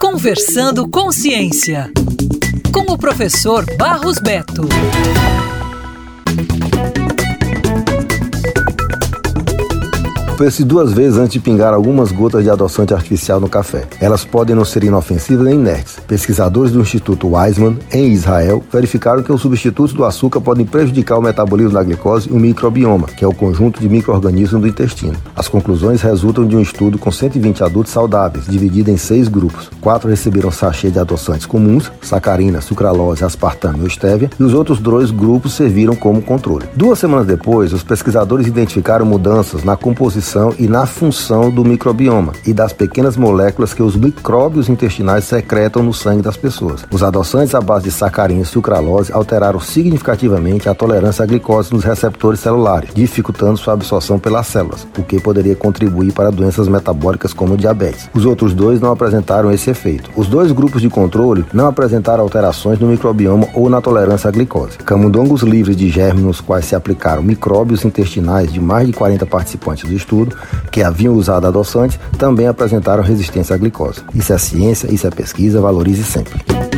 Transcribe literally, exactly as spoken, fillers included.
Conversando com Ciência, com o professor Barros Beto. Pense duas vezes antes de pingar algumas gotas de adoçante artificial no café. Elas podem não ser inofensivas nem inertes. Pesquisadores do Instituto Weizmann, em Israel, verificaram que os substitutos do açúcar podem prejudicar o metabolismo da glicose e o microbioma, que é o conjunto de micro-organismos do intestino. As conclusões resultam de um estudo com cento e vinte adultos saudáveis, dividido em seis grupos. Quatro receberam sachê de adoçantes comuns, sacarina, sucralose, aspartame ou estévia, e os outros dois grupos serviram como controle. Duas semanas depois, os pesquisadores identificaram mudanças na composição e na função do microbioma e das pequenas moléculas que os micróbios intestinais secretam no sangue das pessoas. Os adoçantes à base de sacarina e sucralose alteraram significativamente a tolerância à glicose nos receptores celulares, dificultando sua absorção pelas células, o que poderia contribuir para doenças metabólicas como o diabetes. Os outros dois não apresentaram esse efeito. Os dois grupos de controle não apresentaram alterações no microbioma ou na tolerância à glicose. Camundongos livres de germes nos quais se aplicaram micróbios intestinais de mais de quarenta participantes do estudo que haviam usado adoçantes, também apresentaram resistência à glicose. Isso é ciência, isso é pesquisa, valorize sempre.